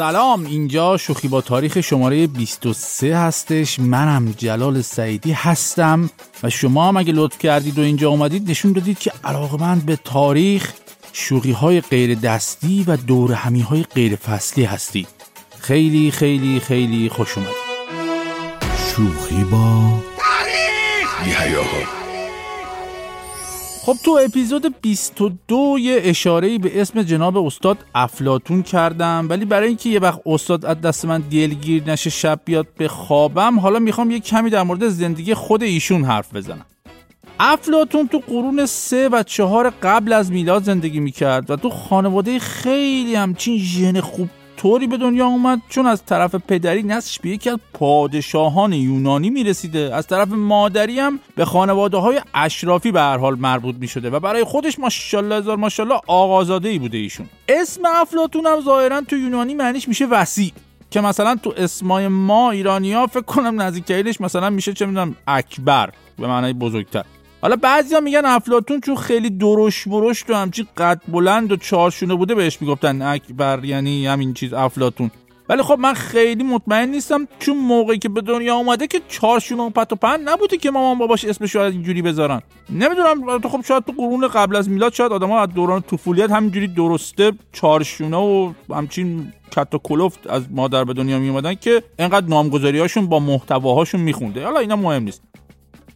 سلام، اینجا شوخی با تاریخ شماره 23 هستش. منم جلال سعیدی هستم و شما هم اگه لطف کردید و اینجا اومدید نشون دادید که علاقه‌مند به تاریخ، شوخی‌های غیر دستی و دورهمی‌های غیر فصلی هستید. خیلی خیلی خیلی خوش اومدید. شوخی با تاریخ. خب تو اپیزود 22 یه اشاره‌ای به اسم جناب استاد افلاطون کردم، ولی برای اینکه یه وقت استاد از دست من دلگیر نشه شب بیاد به خوابم، حالا میخوام یه کمی در مورد زندگی خود ایشون حرف بزنم. افلاطون تو قرون 3 و 4 قبل از میلاد زندگی میکرد و تو خانواده خیلی همچین ژن خوب طوری به دنیا اومد، چون از طرف پدری نسلش به یکی از پادشاهان یونانی میرسیده، از طرف مادری هم به خانواده‌های اشرافی به هر حال مربوط میشده و برای خودش ماشاءالله هزار ماشاءالله آقازاده‌ای بوده ایشون. اسم افلاطون هم ظاهراً تو یونانی معنیش میشه وسیع، که مثلا تو اسمای ما ایرانی‌ها فکر کنم نزدیکی‌اش مثلا میشه چه می‌دونم اکبر، به معنای بزرگتر. حالا بعضیا میگن افلاطون چون خیلی درشت و همچین قد بلند و چارشونه بوده بهش میگفتن اکبر، یعنی همین چیز افلاطون. ولی خب من خیلی مطمئن نیستم، چون موقعی که به دنیا اومده که چارشونه و پت و پند نبوده که مامان باباش اسمش رو اینجوری بذارن. نمیدونم، تو خب شاید تو قرون قبل از میلاد شاید آدم‌ها از دوران طفولیت همینجوری درسته چارشونه و همچین کت و کلفت از مادر به دنیا میومدن که اینقدر نامگذاری‌هاشون با محتواهاشون میخونده. حالا اینا مهم نیست.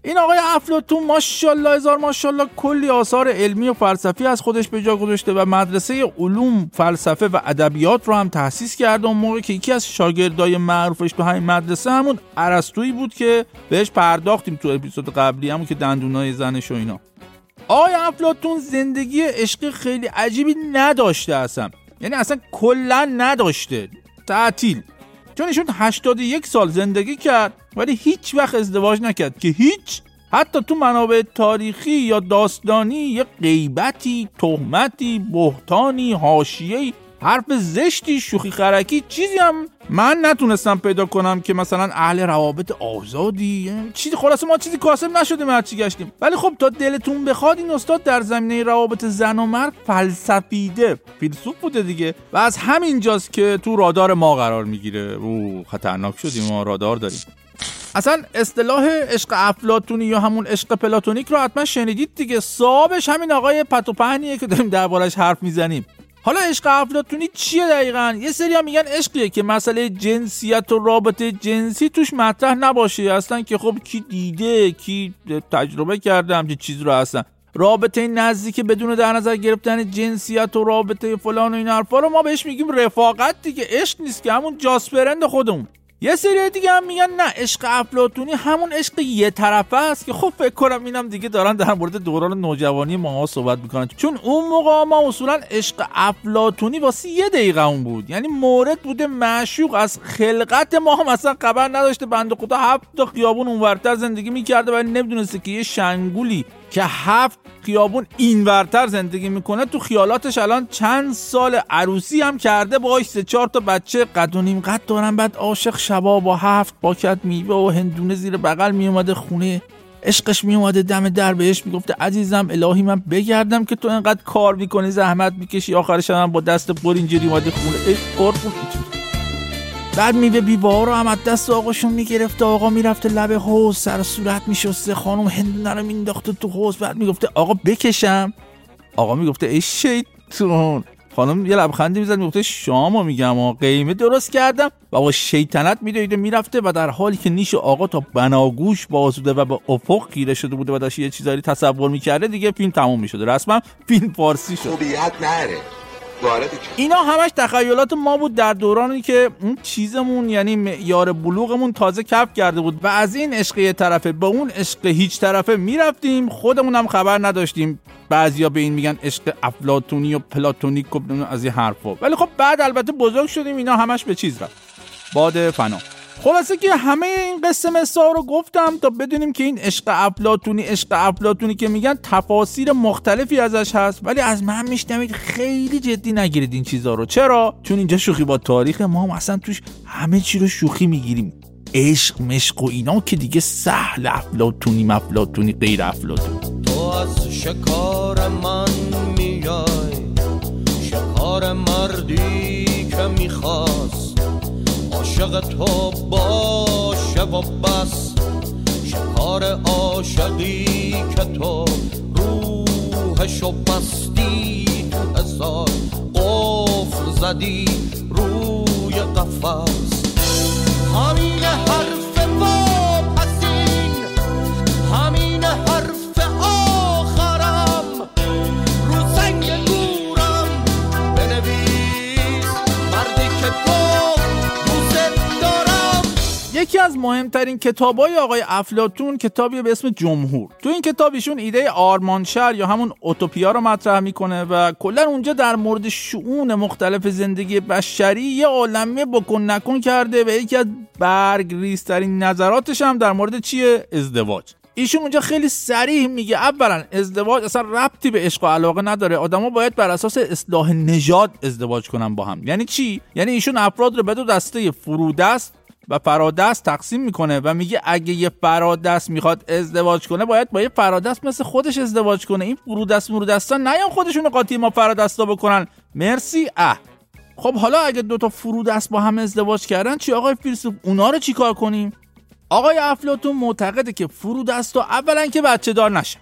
این آقای افلاطون ماشاءالله هزار ماشاءالله کلی آثار علمی و فلسفی از خودش به جا گذاشته و مدرسه علوم فلسفه و ادبیات رو هم تأسیس کرده. اون موقع که یکی از شاگردای معروفش تو همین مدرسه همون ارسطویی بود که بهش پرداختیم تو اپیزود قبلی، همون که دندونای زنش و اینا. آقای افلاطون زندگی عشقی خیلی عجیبی نداشته اصلا، یعنی اصلا کلا نداشته. تعطیل، چون ایشون 81 سال زندگی کرد ولی هیچ وقت ازدواج نکرد که هیچ. حتی تو منابع تاریخی یا داستانی یه غیبتی، تهمتی، بهتانی، حاشیه‌ای، حرف زشتی، شوخی خرکی چیزی هم من نتونستم پیدا کنم که مثلا اهل روابط آزادی چیزی، خلاصه ما چیزی کاسب نشدیم، هرچی گشتیم. ولی خب تا دلتون بخواد این استاد در زمینه روابط زن و مرد فلسفیده، فیلسوف بوده دیگه، و از همین جاست که تو رادار ما قرار میگیره. او خطرناک شدیم، ما رادار داریم. اصلا اصطلاح عشق افلاطونی یا همون عشق پلاتونیک رو حتما شنیدید دیگه، صاحبش همین آقای پت و پهنیه که داریم دربارش حرف میزنیم. حالا عشق افلاطونی چیه دقیقاً؟ یه سری ها میگن عشقیه که مسئله جنسیت و رابطه جنسی توش مطرح نباشه اصلا، که خب کی دیده، کی تجربه کرده همچین چیز رو اصلا. رابطه نزدیک بدون در نظر گرفتن جنسیت و رابطه فلان و این حرفا رو ما بهش میگیم رفاقت دیگه، عشق نیست که، همون جاسپرند خودمون. یه سری دیگه هم میگن نه، عشق افلاطونی همون عشق یه طرفه است، که خب فکر کنم اینم دیگه دارن در مورد دوران نوجوانی ماها صحبت میکنن، چون اون موقع ما اصولا عشق افلاطونی واسه یه دقیقه اون بود، یعنی مورد بوده، معشوق از خلقت ما هم اصلا خبر نداشته. بنده خدا 7 خیابون اونورتر زندگی میکرده ولی نمیدونسته که یه شنگولی که 7 خیابون اینورتر زندگی میکنه تو خیالاتش الان چند سال عروسی هم کرده، باهاش 3-4 تا بچه قد و نیم قد دارن، بعد عاشق شبا با 7 باکت میوه و هندونه زیر بغل میومده خونه، عشقش میومده دم در بهش میگفته عزیزم الهی من بگردم که تو اینقدر کار میکنی، زحمت میکشی، آخرش هم با دست پر اینجوری اومده خونه، ای قربون. بعد میوه بیبا رو هم از دست آقاشون میگرفت، آقا میرفته لب حوض سر صورت میشسته، خانم هندونه رو مینداخته تو حوض، بعد میگفته آقا بکشم، آقا میگفته ای شیطون، خانم یه لبخندی میزد میگفته شامو میگم و قیمه درست کردم، و با شیطنت میدویده میرفته، و در حالی که نیش آقا تا بناگوش بازوده و به افق گیره شده بوده و داشت یه چیزایی تصور میکرده دیگه، فیلم تموم میشده، رسما فیلم فارسی شد. خوبیت نره. اینا همش تخیلات ما بود در دورانی که اون چیزمون یعنی معیار بلوغمون تازه کف کرده بود و از این عشق یه طرفه با اون عشق هیچ طرفه میرفتیم، خودمون هم خبر نداشتیم. بعضیا به این میگن عشق افلاطونی و پلاتونیک و از این حرفا، ولی خب بعد البته بزرگ شدیم اینا همش به چیز رفت، باد فنا. خلاصه که همه این قصه مسا رو گفتم تا بدونیم که این عشق افلاطونی که میگن تفاسیر مختلفی ازش هست، ولی از من میشنوید خیلی جدی نگیرید این چیزا رو. چرا؟ چون اینجا شوخی با تاریخ، ما هم اصلا توش همه چی رو شوخی میگیریم، عشق مشق و اینا که دیگه سهل، افلاطونی مفلاطونی غیر افلاطون. تو از شکار من میای، شکار مردی که میخواست عاشق تو باشه و بس، شکار عاشقی که تو روحشو بستی، تو هزار قفل زدی روی قفص. همین حرف باب از این، همین حرف آخرم رو سنگ گورم بنویس، مردی که تو دوست دارم. یکی از مهمترین کتاب‌های آقای افلاطون کتابی به اسم جمهور. تو این کتاب ایشون ایده آرمانشهر یا همون اوتوپیا رو مطرح میکنه و کلا اونجا در مورد شؤون مختلف زندگی بشری یه عالمه بکن نکن کرده و یکی از برگریزترین نظراتش هم در مورد چیه؟ ازدواج. ایشون اونجا خیلی صریح میگه اولا ازدواج اصلا ربطی به عشق و علاقه نداره، آدما باید بر اساس اصلاح نژاد ازدواج کنن با هم. یعنی چی؟ یعنی ایشون افراد رو به دو دسته فرودست و فرادست تقسیم میکنه و میگه اگه یه فرادست میخواد ازدواج کنه باید با یه فرادست مثل خودش ازدواج کنه. این فرودست مرودستا نیان خودشونو قاطی ما فرادستا بکنن، مرسی. خب حالا اگه دوتا فرودست با هم ازدواج کردن چی آقای فیلسوف؟ اونا رو چیکار کنیم؟ آقای افلاطون معتقده که فرودستا اولا که بچه دار نشن.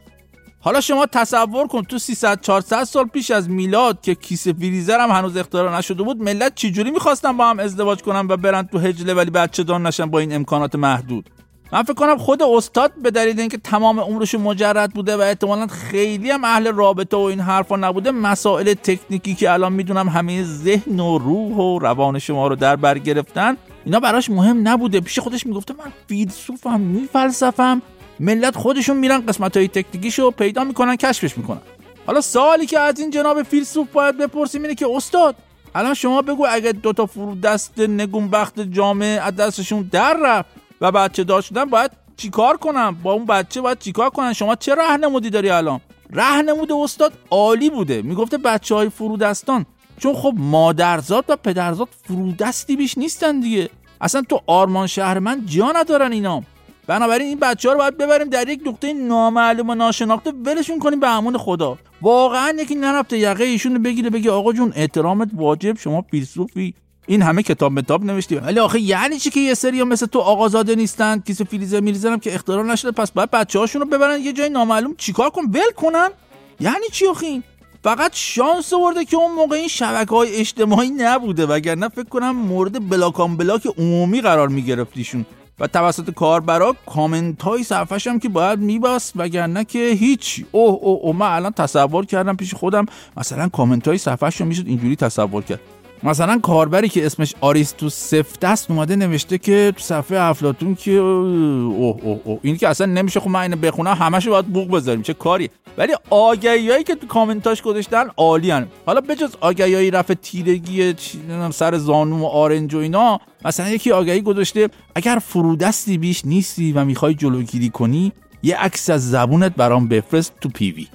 حالا شما تصور کن تو 300 400 سال پیش از میلاد که کیسه فریزر هم هنوز اختراع نشده بود، ملت چجوری می‌خواستن با هم ازدواج کنن و برن تو هجله ولی بچه‌دار نشن با این امکانات محدود. من فکر کنم خود استاد به دلیل اینکه تمام عمرش مجرد بوده و احتمالاً خیلی هم اهل رابطه و این حرفا نبوده، مسائل تکنیکی که الان میدونم همه ذهن و روح و روان شما رو در بر گرفتن، اینا براش مهم نبوده. پیش خودش میگفته من فیلسوفم، میفلسفم. ملت خودشون میرن قسمت‌های تکنیکیشو پیدا میکنن، کشفش میکنن. حالا سوالی که از این جناب فیلسوف باید بپرسیم اینه که استاد الان شما بگو اگه دوتا فرودست نگونبخت جامعه از دستشون در رفت و بچه دار شدن باید چیکار کنم؟ با اون بچه باید چیکار کنن؟ شما چه راهنمودی داری الان؟ راهنمود استاد عالی بوده، میگفته بچه‌های فرودستان، چون خب مادرزاد و پدرزاد فرودستی بیش نیستن دیگه، اصلا تو آرمان شهر من جا ندارن اینا. بنابراین این بچه‌ها رو باید ببریم در یک نقطه نامعلوم و ناشناخته، ولشون کنیم به امان خدا. واقعا یکی نرفته یقه ایشونو بگیره بگه آقا جون احترامت واجب، شما فیلسوفی، این همه کتاب نوشتی، ولی آخه یعنی چی که یه سری مثل تو آقازاده نیستن، کیسه فریزر میریزن که اختراع نشده، پس باید بچه‌هاشون رو ببرن یه جای نامعلوم چیکار کن ول کنن؟ یعنی چی آخه؟ فقط شانس آورده که اون موقع این شبکه‌های اجتماعی نبوده، وگرنه فکر کنم مورد بلاکام بلاک عمومی قرار می‌گرفت ایشون و توسط کاربرا کامنت های صفحه‌ش هم که باید میبست، وگرنه که هیچ. من الان تصور کردم پیش خودم مثلا کامنت های صفحه‌ش رو میشد اینجوری تصور کرد، مثلا کاربری که اسمش آریستو سفت است اومده نوشته که تو صفحه افلاطون که این که اصلا نمیشه، خب من اینو بخونم همه‌شو باید بوق بذاریم، چه کاری. ولی آگهیایی که تو کامنتاش گذاشتن عالیان. حالا بجز آگهیایی رفع تیرگی سر زانو و آرنج و اینا، مثلا یکی آگهی گذاشته اگر فرودستی بیش نیستی و میخوای جلوگیری کنی یه عکس از زبونت برام بفرست تو پیوی.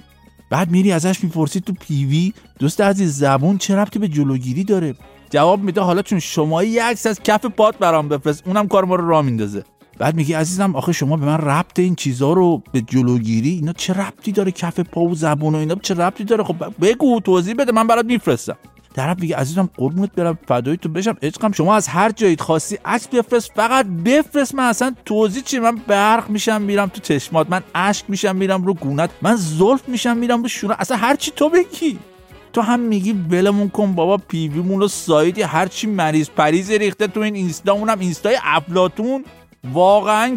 بعد میری ازش میپرسی تو پیوی دوست عزیز زبون چه ربطی به جلوگیری داره؟ جواب میده حالا چون شما یه عکس از کف پات برام بفرست، اونم کار ما رو راه میندازه. بعد میگی عزیزم آخه شما به من ربط این چیزا رو به جلوگیری اینا چه ربطی داره؟ کف پا و زبون و اینا چه ربطی داره؟ خب بگو توضیح بده من برات میفرستم. طرف میگه عزیزم قربونت برم فدای تو بشم عشقم، شما از هر جایی خواستی عکس بفرست، فقط بفرست، من اصلا توضیح چی، من برق میشم میرم تو چشمات، من اشک میشم میرم رو گونت، من زلف میشم میرم رو شونه، اصلا هر چی تو بگی. تو هم میگی ولمون کن بابا، پیویمون رو سایدی هر چی مریض پریز ریخته تو این اینستا، اونم اینستای افلاطون. واقعا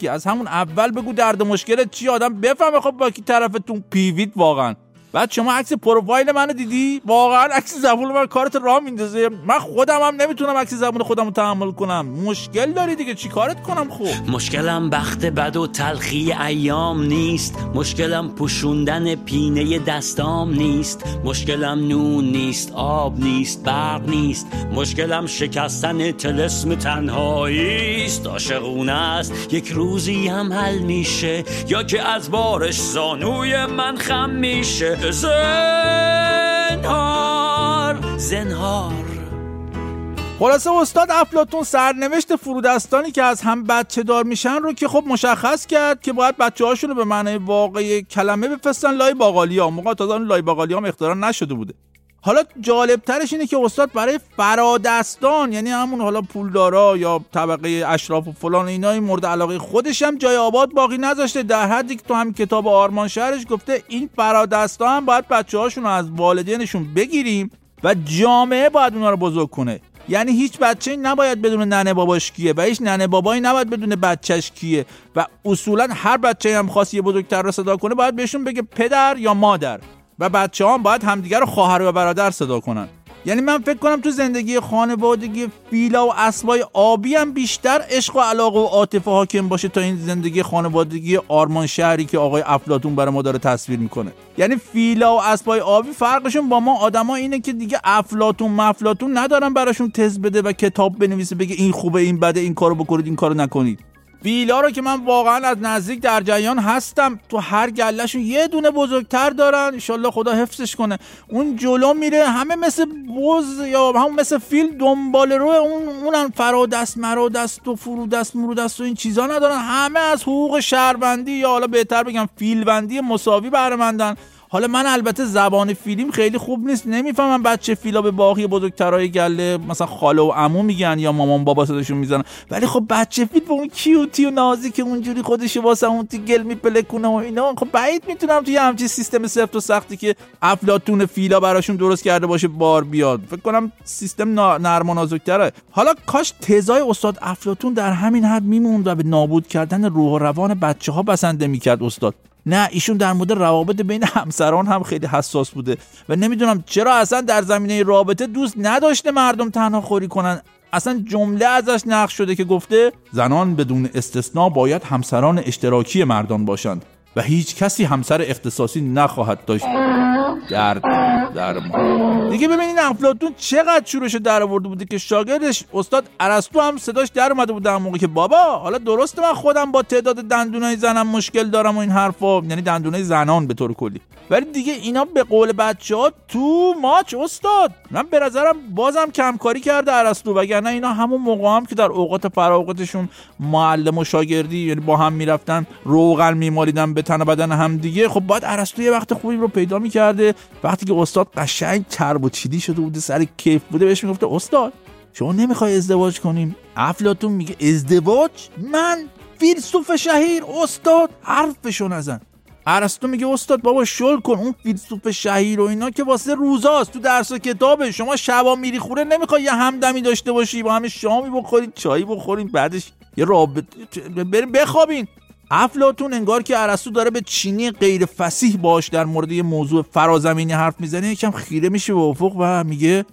که از همون اول بگو درد مشکلت چی، آدم بفهمه خب با کی طرفتون پیویت. واقعا بعد شما عکس پروفایل منو دیدی؟ واقعا عکس زبون من کارت راه میندازه. من خودم هم نمیتونم عکس زبون خودم رو تحمل کنم. مشکل داری دیگه، چیکارت کنم؟ خب مشکلم بخت بد و تلخی ایام نیست، مشکلم پوشوندن پینه دستام نیست، مشکلم نون نیست، آب نیست، برق نیست، مشکلم شکستن طلسم تنهایی است، عاشقونه است، یک روزی هم حل میشه، یا که از بارش زانوی من خم میشه. زنهار. خلاصه استاد افلاطون سرنوشت فرودستانی که از هم بچه دار میشن رو که خب مشخص کرد که باید بچه‌هاشون رو به معنی واقعی کلمه بفرستن لای باقالی‌ها، موقع تازه لای باقالی‌ها اختراع نشده بوده. حالا جالب ترش اینه که استاد برای فرادستان، یعنی همون حالا پولدارا یا طبقه اشراف و فلان اینا، این مورد علاقه خودش هم جای آباد باقی نذاشته، در حدی که تو هم کتاب آرمان شهرش گفته این فرادستا هم باید بچه‌هاشون رو از والدینشون بگیریم و جامعه باید اونا رو بزرگ کنه. یعنی هیچ بچه‌ای نباید بدون ننه باباش کیه و هیچ ننه بابایی نباید بدون بچه‌ش کیه، و اصولا هر بچه‌ای هم خاصی بزرگتر رو صدا کنه باید بهشون بگه پدر یا مادر، و بچه‌ها هم باید همدیگه رو خواهر و برادر صدا کنن. یعنی من فکر کنم تو زندگی خانوادگی فیلا و اسبای آبی هم بیشتر عشق و علاقه و عاطفه حاکم باشه تا این زندگی خانوادگی آرمان شهری که آقای افلاطون برای ما داره تصویر میکنه. یعنی فیلا و اسبای آبی فرقشون با ما آدما اینه که دیگه افلاطون مفلاطون ندارن براشون تز بده و کتاب بنویسه بگه این خوبه این بده، این کارو بکنید این کارو نکنید. فیلا رو که من واقعا از نزدیک در جریان هستم، تو هر گلهشون یه دونه بزرگتر دارن، انشالله خدا حفظش کنه، اون جلو میره، همه مثل بز یا همون مثل فیل دنبال روه، اونم فرادست مرادست و فرودست مرودست و این چیزا ندارن، همه از حقوق شهروندی یا حالا بهتر بگم فیلوندی مساوی بهره مندن. حالا من البته زبان فیلیم خیلی خوب نیست، نمیفهمم بچه فیلا به باقی بزرگترهای گله مثلا خاله و عمو میگن یا مامان بابا صداشون میزنن، ولی خب بچه فیل با اون کیوتی و نازی که اونجوری خودش واسه اون تو گل میپلکونه و اینا، خب بعید میتونم توی همچین سیستم سفت و سختی که افلاطون فیلا براشون درست کرده باشه بار بیاد. فکر کنم سیستم نرم و نازک‌تره. حالا کاش تزای استاد افلاطون در همین حد میموند و به نابود کردن روح و روان بچه‌ها بسنده میکرد استاد. نه، ایشون در مورد روابط بین همسران هم خیلی حساس بوده و نمیدونم چرا اصلا در زمینه رابطه دوست نداشته مردم تنها خوری کنن. اصلا جمله ازش نقش شده که گفته زنان بدون استثناء باید همسران اشتراکی مردان باشند و هیچ کسی همسر اختصاصی نخواهد داشت. در ما دیگه ببینین افلاطون چقدر شورشو در آورده بوده که شاگردش استاد ارسطو هم صداش در اومده بود در موقع که بابا حالا درسته من خودم با تعداد دندونای زنم مشکل دارم و این حرفا، یعنی دندونای زنان به طور کلی، ولی دیگه اینا به قول بچه‌ها تو ماچ استاد. من به نظرم بازم کمکاری کرده ارسطو، وگرنه اینا همون موقع هم که در اوقات فراغتشون معلم و شاگردی یعنی با هم میرفتن روغن میمالیدن به تن و بدن هم دیگه، خب بعد ارسطو یه وقت خوبی رو پیدا می‌کرده وقتی که استاد قشنگ چرب و چیدی شده بوده سر کیف بوده، بهش میگفته استاد شما نمیخوای ازدواج کنیم؟ افلاطون میگه ازدواج؟ من فیلسوف شهیر استاد حرفشو نزن. ارسطو میگه استاد بابا شل کن، اون فیلسوف شهیر و اینا که واسه روزاست تو درس و کتابه، شما شبا میری خوره نمیخوای یه همدمی داشته باشی با همه شامی بخورید چایی بخورید بعدش یه رابطه بریم بخوابین. افلاطون انگار که ارسطو داره به چینی غیر فصیح باش در مورد یه موضوع فرازمینی حرف میزنه، یکم خیره میشه به افق و میگه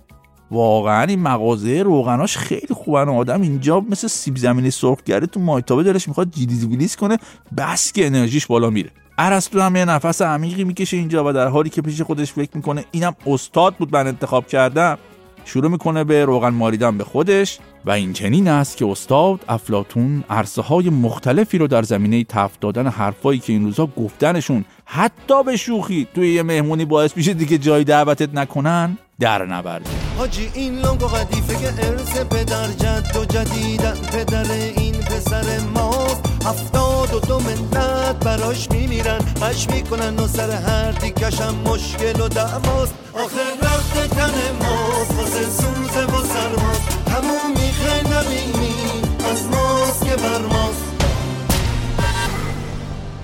واقعا این مغازه روغناش خیلی خوبن، آدم اینجا مثل سیب زمینی سرخگره تو مایتابه دلش میخواد جیلیز ویلیز کنه، بس که انرژیش بالا میره. ارسطو هم یه نفس عمیقی میکشه اینجا و در حالی که پیش خودش فکر میکنه اینم استاد بود من انتخاب کردم، شروع میکنه به روغن مالیدن به خودش. و این چنین است که استاد افلاطون عرصه‌های مختلفی رو در زمینه تفت دادن حرفایی که این روزا گفتنشون حتی به شوخی توی یه مهمونی باعث میشه دیگه جای دعوتت نکنن در نبرد. حاجی این لنگ و قدیفه که ارث پدر جد و جدیدن پدر این پسر ماست، 72 ملت براش میمیرن اش میکنن و سر هر دیگش هم مشکل و دعواست، آخر رخت تن ماست واسه سوزه و سرماست، همون میخه نبینی از ماست که بر ماست.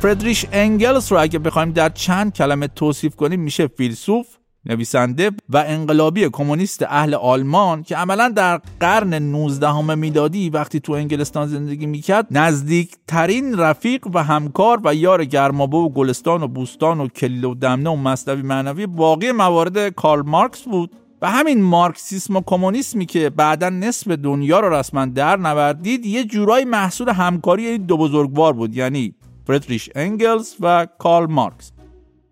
فردریش انگلس رو اگه بخوایم در چند کلمه توصیف کنیم میشه فیلسوف، نویسنده و انقلابی کمونیست اهل آلمان که عملاً در قرن 19 میلادی وقتی تو انگلستان زندگی میکرد نزدیکترین رفیق و همکار و یار گرمابه و گلستان و بوستان و کلیل و دمنه و مصدوی معنوی باقی موارد کارل مارکس بود و همین مارکسیسم و کمونیسمی که بعداً نصف دنیا رو رسما در نوردید یه جورای محصول همکاری این دو بزرگوار بود، یعنی فردریش انگلس و کارل مارکس.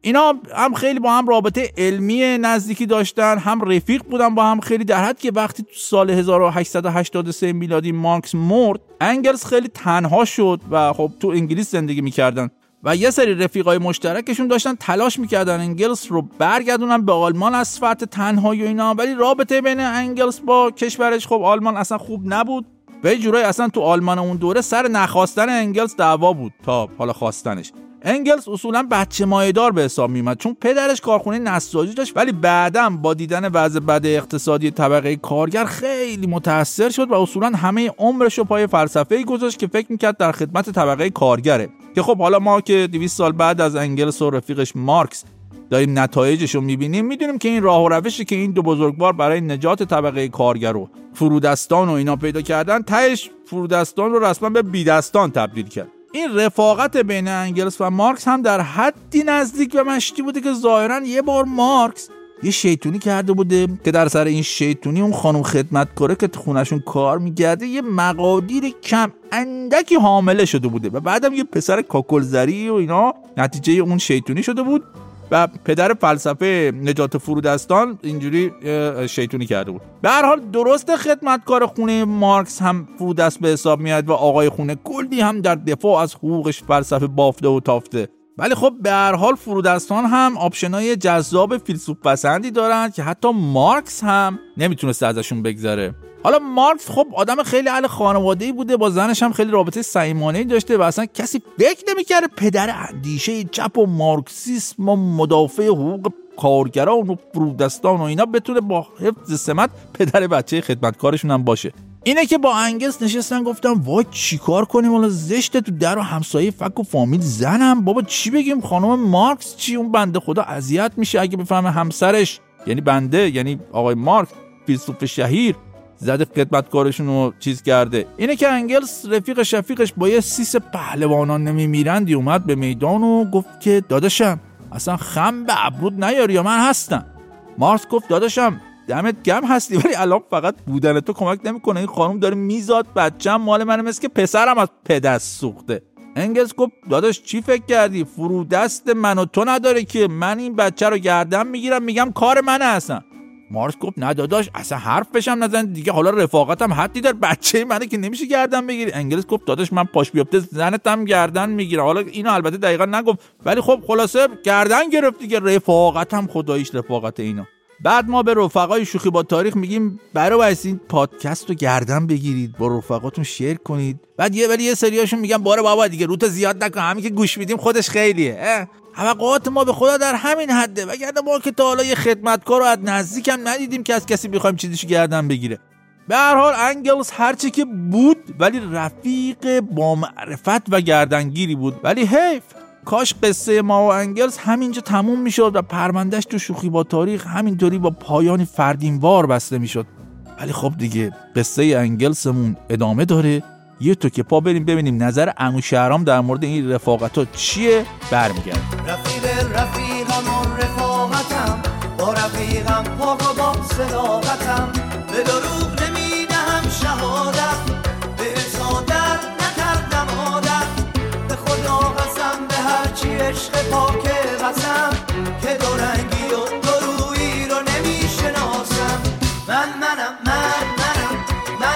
اینا هم خیلی با هم رابطه علمی نزدیکی داشتن، هم رفیق بودن با هم خیلی، در حد که وقتی تو سال 1883 میلادی مارکس مرد انگلس خیلی تنها شد و خب تو انگلیس زندگی میکردن و یه سری رفیقای مشترکشون داشتن تلاش میکردن انگلس رو برگردونن به آلمان از فرط تنهایی و اینا، ولی رابطه بین انگلس با کشورش خب آلمان اصلا خوب نبود و یه جورایی اصلا تو آلمان اون دوره سر نخواستن انگلس دعوا بود تا حالا خواستنش. انگلس اصولا بچه مایه‌دار به حساب می‌آمد چون پدرش کارخونه نساجی داشت، ولی بعداً با دیدن وضع بد اقتصادی طبقه کارگر خیلی متأثر شد و اصولا همه عمرش رو پای فلسفه‌ای گذاشت که فکر می‌کرد در خدمت طبقه کارگره. که خب حالا ما که 200 سال بعد از انگلس و رفیقش مارکس داریم نتایجش رو می‌بینیم، می‌دونیم که این راه و روشی که این دو بزرگوار برای نجات طبقه کارگر و فرودستان و اینا پیدا کردن، تهش فرودستان رو رسما به بیدستان تبدیل کرد. این رفاقت بین انگلس و مارکس هم در حدی نزدیک و مشتی بوده که ظاهرا یه بار مارکس یه شیطونی کرده بوده که در سر این شیطونی اون خانم خدمتکاره که تو خونشون کار می‌کرده یه مقادیر کم اندکی حامله شده بوده و بعدم یه پسر کاکلزری و اینا نتیجه اون شیطونی شده بود و پدر فلسفه نجات فرودستان اینجوری شیطونی کرده بود. به هر حال درست خدمتکار خونه مارکس هم فرودست به حساب میاد و آقای خونه کلی هم در دفاع از حقوقش فلسفه بافته و تافته، ولی خب به هر حال فرودستان هم آپشنای جذاب فیلسوف پسندی دارن که حتی مارکس هم نمیتونسته ازشون بگذره. حالا مارکس خب آدم خیلی اهل خانواده‌ای بوده، با زنش هم خیلی رابطه صمیمانه‌ای داشته و اصلا کسی فکر نمی‌کرد پدر اندیشه چپ و مارکسیسم و مدافع حقوق کارگران و فرودستان و اینا بتونه با حفظ سمت پدر بچه خدمتکارشون هم باشه. اینه که با انگلس نشستن گفتم وای چیکار کنیم، حالا زشته تو در و همسایه فک و فامیل زنم، بابا چی بگیم، خانم مارکس چی، اون بنده خدا اذیت میشه اگه بفهمه همسرش، یعنی بنده یعنی آقای مارکس فیلسوف شهیر زده خدمتکارشون رو چیز کرده. اینه که انگلس رفیق شفیقش با یه سیس پهلوانان نمیمیرندی اومد به میدان و گفت که داداشم اصلا خم به ابرود نیاری یا من هستم. مارکس گفت داداشم دمت گرم هستی ولی الان فقط بودن تو کمک نمیکنه، این خانم داره میزاد بچه‌م مال منه مثل که پسرم از پدر سوخته. انگلس گفت داداش چی فکر کردی، فرودست من و تو نداره که، من این بچه رو گردن میگیرم میگم کار منه اصلا. مارکس گفت نه داداش اصلا حرفش هم نزن دیگه، حالا رفاقتم حدی داره، بچه منه که نمیشه گردن بگیری. انگلس گفت داداش من پاش بیفته زنتم گردن میگیره. حالا اینو البته دقیقاً نگفت ولی خب خلاصه گردن گرفت دیگه، رفاقتم خداییش رفاقت اینا. بعد ما به رفقای شوخی با تاریخ میگیم برای این پادکست رو گردن بگیرید، با رفقاتون شیر کنید. بعد یه سریاشون میگن باره بابا دیگه روت زیاد نکن، همین که گوش میدیم خودش خیلیه. توقعات ما به خدا در همین حده، وگرنه ما که تا حالا یه خدمتکار رو از نزدیک هم ندیدیم که از کسی بخوایم چیزیشو گردن بگیره. به هر حال انگلس هرچی که بود ولی رفیق با معرفت و گردنگیری بود، ولی حیف کاش قصه ما و انگلس همینجا تموم میشد و پروندهش تو شوخی با تاریخ همینطوری با پایان فردینوار بسته میشد. ولی خب دیگه قصه انگلسمون ادامه داره، یه تو که پا بریم ببینیم نظر عمو شهرام در مورد این رفاقت ها چیه. برمیگرد رفیقم و رفاقتم، با رفیقم پاک و با صداقتم، به دروغ نمیدهم شهادت، به حسادت نکردم عادت، به خدا قسم به هرچی عشق پاک قسم، که دورنگی و درویی رو نمیشناسم. منم من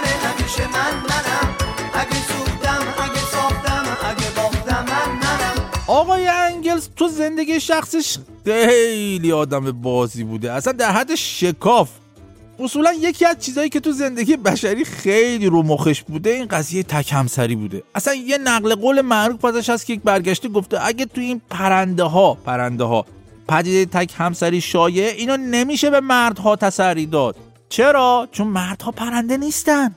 همیشه منم، اگه سوختم اگه ساختم اگه باختم منم. آقای انگلس تو زندگی شخصش خیلی آدم بازی بوده، اصلا در حد شکاف. اصولا یکی از چیزایی که تو زندگی بشری خیلی رو مخش بوده این قضیه تک همسری بوده. اصلا یه نقل قول معروف ازش هست که یک برگشته گفته اگه تو این پرنده ها پدیده تک همسری شایعه، اینو نمیشه به مردها تسری داد. چرا؟ چون مردها پرنده نیستن.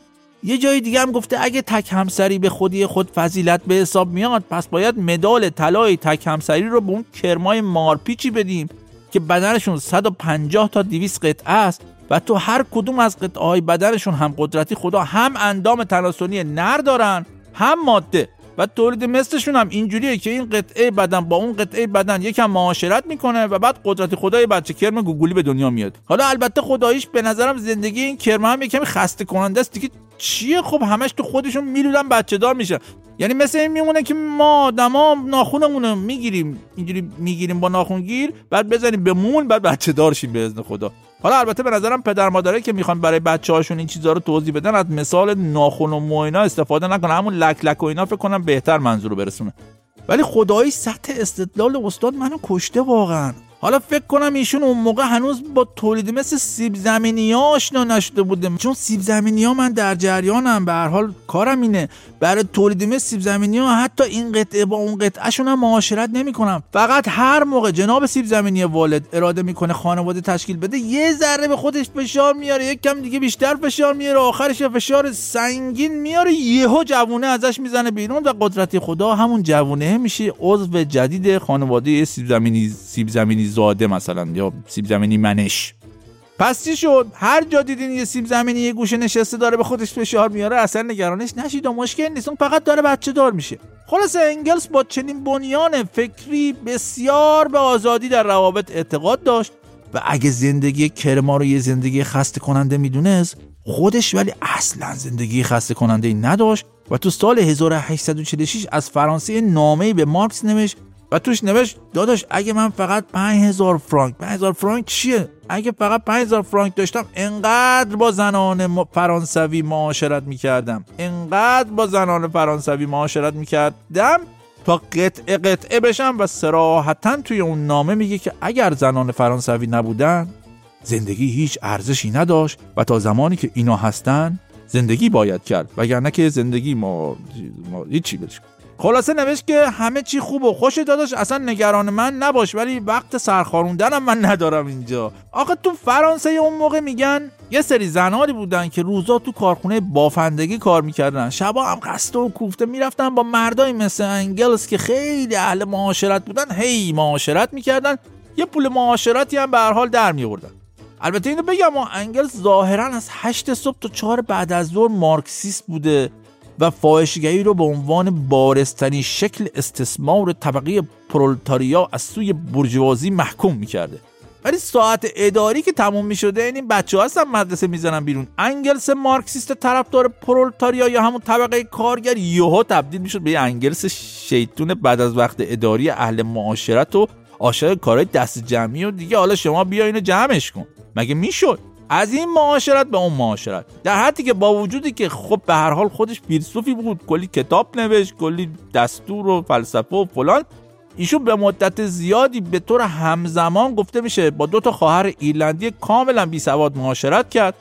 یه جای دیگه هم گفته اگه تک همسری به خودی خود فضیلت به حساب میاد، پس باید مدال طلای تک همسری رو به اون کرمای مارپیچی بدیم که بدنشون 150 تا 200 قطعه است و تو هر کدوم از قطعه‌های بدنشون هم قدرتی خدا، هم اندام تناسلی نر دارن، هم ماده، و تولید مثلشون هم اینجوریه که این قطعه بدن با اون قطعه بدن یکم معاشرت میکنه و بعد قدرت خدای بچه کرم گوگولی به دنیا میاد. حالا البته خداییش به نظرم زندگی این کرم هم یکم خسته کننده است دیگه، چیه خب همش تو خودشون میلودن بچه دار میشه. یعنی مثل این میمونه که ما آدما ناخونمونو میگیریم، اینجوری میگیریم با ناخونگیر، بعد بزنیم به مون، بعد بچه دار شیم به اذن خدا. حالا البته به نظرم پدر مادرایی که میخوان برای بچه‌هاشون این چیزا رو توضیح بدن از مثال ناخن و مو اینا استفاده نکنن، همون لک لک و اینا فکر کنم بهتر منظور برسونه. ولی خدایی سطح استدلال استاد منو کشته واقعا. حالا فکر کنم ایشون اون موقع هنوز با تولید مثل سیب زمینی‌ها آشنا نشده بوده، چون سیب زمینی‌ها من در جریانم، به هر حال کارم اینه برای تولید مثل سیب زمینی‌ها حتی این قطعه با اون قطعه‌شون هم معاشرت نمی‌کنم. فقط هر موقع جناب سیب زمینی والد اراده می‌کنه خانواده تشکیل بده، یه ذره به خودش فشار میاره، یک کم دیگه بیشتر فشار میاره، آخرش فشار سنگین میاره، یهو جوونه ازش میزنه بیرون و قدرت خدا همون جوونه میشه عضو جدید خانواده سیب زمینی زاده مثلا یا سیب زمینی منش. پس چی شد؟ هر جا دیدین یه سیب زمینی یه گوشه نشسته داره به خودش فشار میاره، اصلا نگرانش نشید و مشکل نیست، اون فقط داره بچه دار میشه. خلاصه انگلس با چنین بنیان فکری بسیار به آزادی در روابط اعتقاد داشت و اگه زندگی کرما رو یه زندگی خسته کننده میدونست، خودش ولی اصلا زندگی خسته کننده ای نداشت و تو سال 1846 از فرانسه نامه‌ای به مارکس نوشت و توش نوشت داداش اگه من فقط 5000 فرانک، 5000 فرانک چیه؟ اگه فقط 5000 فرانک داشتم انقدر با زنان فرانسوی معاشرت میکردم، تا قطعه بشم. و صراحتاً توی اون نامه میگه که اگر زنان فرانسوی نبودن زندگی هیچ ارزشی نداشت و تا زمانی که اینا هستن زندگی باید کرد، وگرنه که زندگی ما هیچی بشه. خلاصه نوشت که همه چی خوب و خوش داداش، اصلا نگران من نباش، ولی وقت سرخاروندنم من ندارم اینجا. آقا تو فرانسه اون موقع میگن یه سری زنانی بودن که روزا تو کارخونه بافندگی کار میکردن، شبا هم خسته و کوفته میرفتن با مردای مثل انگلس که خیلی اهل معاشرت بودن هی معاشرت میکردن، یه پول معاشرتی هم به هر حال در میآوردن. البته اینو بگم انگلس ظاهرا از 8 صبح تا 4 بعد از ظهر مارکسیست بوده و فاحشگری رو به عنوان بارزترین شکل استثمار طبقه پرولتاریا از سوی بورژوازی محکوم میکرده. ولی ساعت اداری که تموم میشده یعنی بچه ها هستن مدرسه میزنن بیرون، انگلس مارکسیست طرفدار پرولتاریا یا همون طبقه کارگر یهو تبدیل میشد به انگلس شیطون بعد از وقت اداری اهل معاشرت و عاشق کارهای دست جمعی و دیگه حالا شما بیا اینو جمعش کن. مگه میشد از این معاشرت به اون معاشرت؟ در حدی که با وجودی که خب به هر حال خودش فیلسوفی بود، کلی کتاب نوشت، کلی دستور و فلسفه و فلان، ایشون به مدت زیادی به طور همزمان گفته میشه با 2 تا خواهر ایرلندی کاملا بی سواد معاشرت کرد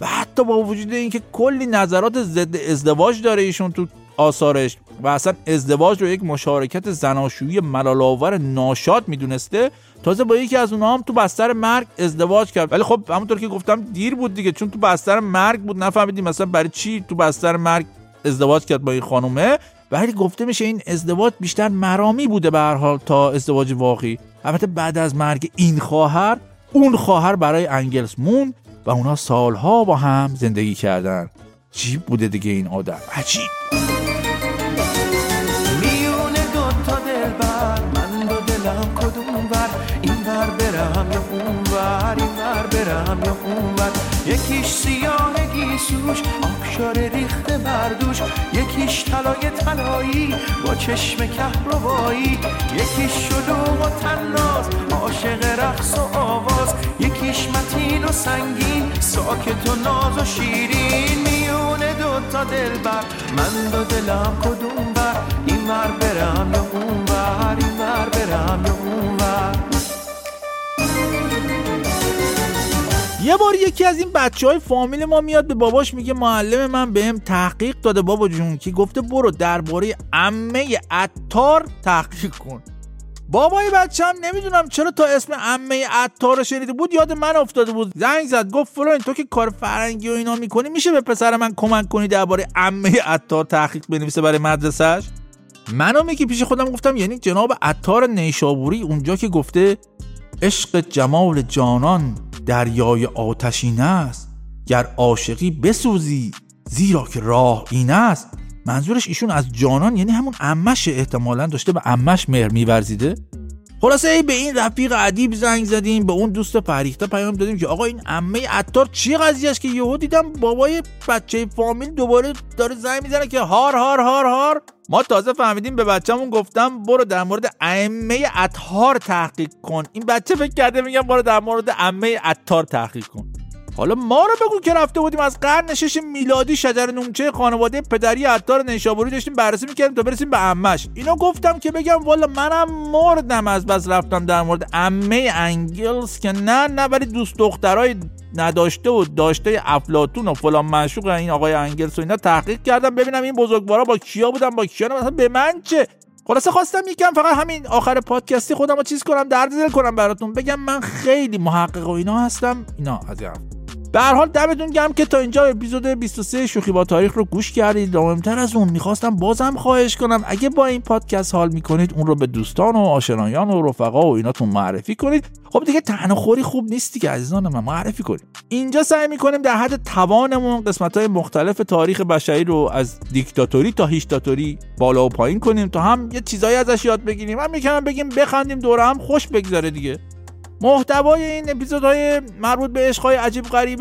و حتی با وجود اینکه کلی نظرات ضد ازدواج داره ایشون تو آثارش و اصلا ازدواج رو یک مشارکت زناشویی ملال‌آور ناشاد میدونسته، تازه با یکی از اونها هم تو بستر مرگ ازدواج کرد. ولی خب همونطور که گفتم دیر بود دیگه، چون تو بستر مرگ بود نفهمیدیم مثلا برای چی تو بستر مرگ ازدواج کرد با این خانومه، ولی گفته میشه این ازدواج بیشتر مرامی بوده به هر حال تا ازدواج واقعی. البته بعد از مرگ این خواهر اون خواهر برای انگلس مون و اونا سالها با هم زندگی کردن. عجیب بوده دیگه این آدم، عجیب. یکیش سیاه گیسوش آبشار ریخته بردوش، یکیش طلای طلایی با چشم کهربایی، یکیش شلوغ و تناز عاشق رقص و آواز، یکیش متین و سنگین ساکت و ناز و شیرین. میون دوتا دلبر من دو دلم کدوم بر، این ور برم یا اون ور، این ور برم یا اون ور. یه بار یکی از این بچه‌های فامیل ما میاد به باباش میگه معلم من بهم تحقیق داده بابا جون که گفته برو درباره عمه عطار تحقیق کن. بابای بچه‌م نمیدونم چرا تا اسم عمه عطار رو شنیده بود یاد من افتاده بود، زنگ زد گفت فلان تو که کار فرنگی و اینا میکنی میشه به پسر من کمک کنی درباره عمه عطار تحقیق بنویسه برای مدرسه‌اش. منم یکی پیش خودم گفتم یعنی جناب عطار نیشابوری اونجا که گفته عشق جمال جانان دریای آتشین است، گر عاشقی بسوزی زیرا که راه این است، منظورش ایشون از جانان یعنی همون عمش احتمالاً داشته به عمش مهر می‌ورزیده. خلاصه ای به این رفیق ادیب زنگ زدیم، به اون دوست فریخته پیام دادیم که آقا این عمه عطار چی قضیه‌اش که یهو دیدم بابای بچه فامیل دوباره داره زنگ میزنه که هار هار هار هار. ما تازه فهمیدیم به بچه‌مون گفتم برو در مورد عمه عطار تحقیق کن، این بچه فکر کرده میگم برو در مورد عمه عطار تحقیق کن. حالا ما رو بگو که رفته بودیم از قرن 6 میلادی شجر نونچه خانواده پدری عطار نیشابوری داشتیم بررسی می‌کردیم تا برسیم به عمه‌ش. اینو گفتم که بگم والا منم مردم از بس رفتم در مورد عمه انگلس که نه ولی دوست دخترای نداشته و داشته افلاطون و فلان معشوق این آقای انگلس و اینا تحقیق کردم ببینم این بزرگوارا با کیا بودن با کیا نه، مثلا به من چه. خلاصه خواستم یکم فقط همین آخر پادکستی خودم رو چیز کنم، درد دل کنم براتون، بگم من خیلی محقق و اینا هستم اینا عزیزم. به هر حال دمتون گرم که تا اینجا اپیزود 23 شوخی با تاریخ رو گوش کردید. مهمتر از اون میخواستم بازم خواهش کنم اگه با این پادکست حال میکنید اون رو به دوستان و آشنایان و رفقا و ایناتون معرفی کنید. خب دیگه تنهاخوری خوب نیستی که عزیزان من، معرفی کنید. اینجا سعی میکنیم در حد توانمون قسمت‌های مختلف تاریخ بشری رو از دیکتاتوری تا هیچتاتوری بالا و پایین کنیم تا هم یه چیزایی ازش یاد بگیریم، هم یکم بگیم بخندیم، دوره هم خوش بگذره دیگه. محتوای این اپیزودهای مربوط به عشق‌های عجیب غریب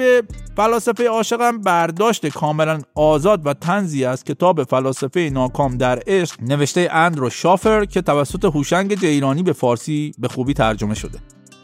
فلاسفه عاشقم برداشت کاملا آزاد و طنزی از کتاب فلاسفه ناکام در عشق نوشته اندرو شافر که توسط هوشنگ جیرانی به فارسی به خوبی ترجمه شده.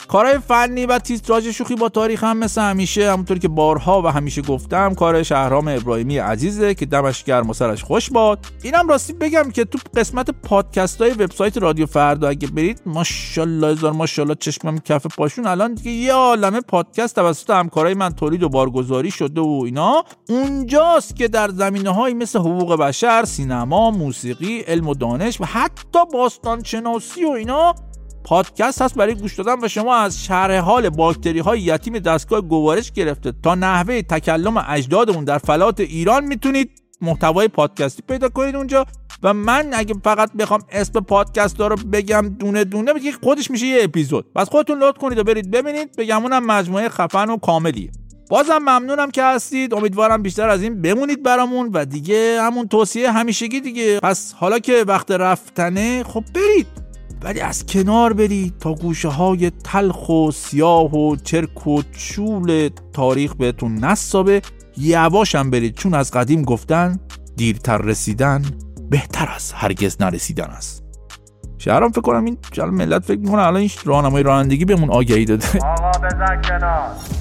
کارهای فنی و تیتراژ شوخی با تاریخ هم مثل همیشه، همونطور که بارها و همیشه گفتم، کار شهرام ابراهیمی عزیزه که دمش گرم و سرش خوش باد. اینم راستی بگم که تو قسمت پادکست‌های وبسایت رادیو فردا اگه برید ماشاءالله هزار ماشاءالله چشمم کف پاشون، الان دیگه یه عالمه پادکست توسط همکارای من تولید و بارگذاری شده و اینا. اونجاست که در زمینه‌هایی مثل حقوق بشر، سینما، موسیقی، علم و دانش و حتی باستانشناسی و اینا پادکست هست برای گوش دادن و شما از شرح حال باکتری‌های یتیم دستگاه گوارش گرفته تا نحوه تکلم اجدادمون در فلات ایران میتونید محتوای پادکستی پیدا کنید اونجا. و من اگه فقط بخوام اسم پادکست‌ها رو بگم دونه دونه بگید خودش میشه یه اپیزود، پس خودتون لود کنید و برید ببینید، بگم اونم مجموعه خفن و کاملیه. بازم ممنونم که هستید، امیدوارم بیشتر از این بمونید برامون و دیگه همون توصیه همیشگی دیگه، پس حالا که وقت رفتنه خب برید، ولی از کنار برید تا گوشه های تلخ و سیاه و چرک و چول تاریخ بهتون نسابه. یواش هم برید چون از قدیم گفتن دیرتر رسیدن بهتر از هرگز نرسیدن است. شهرام فکر کنم این ملت فکر میکنه الان این راهنمای رانندگی بهمون آگهی داده. آقا بزن کنار.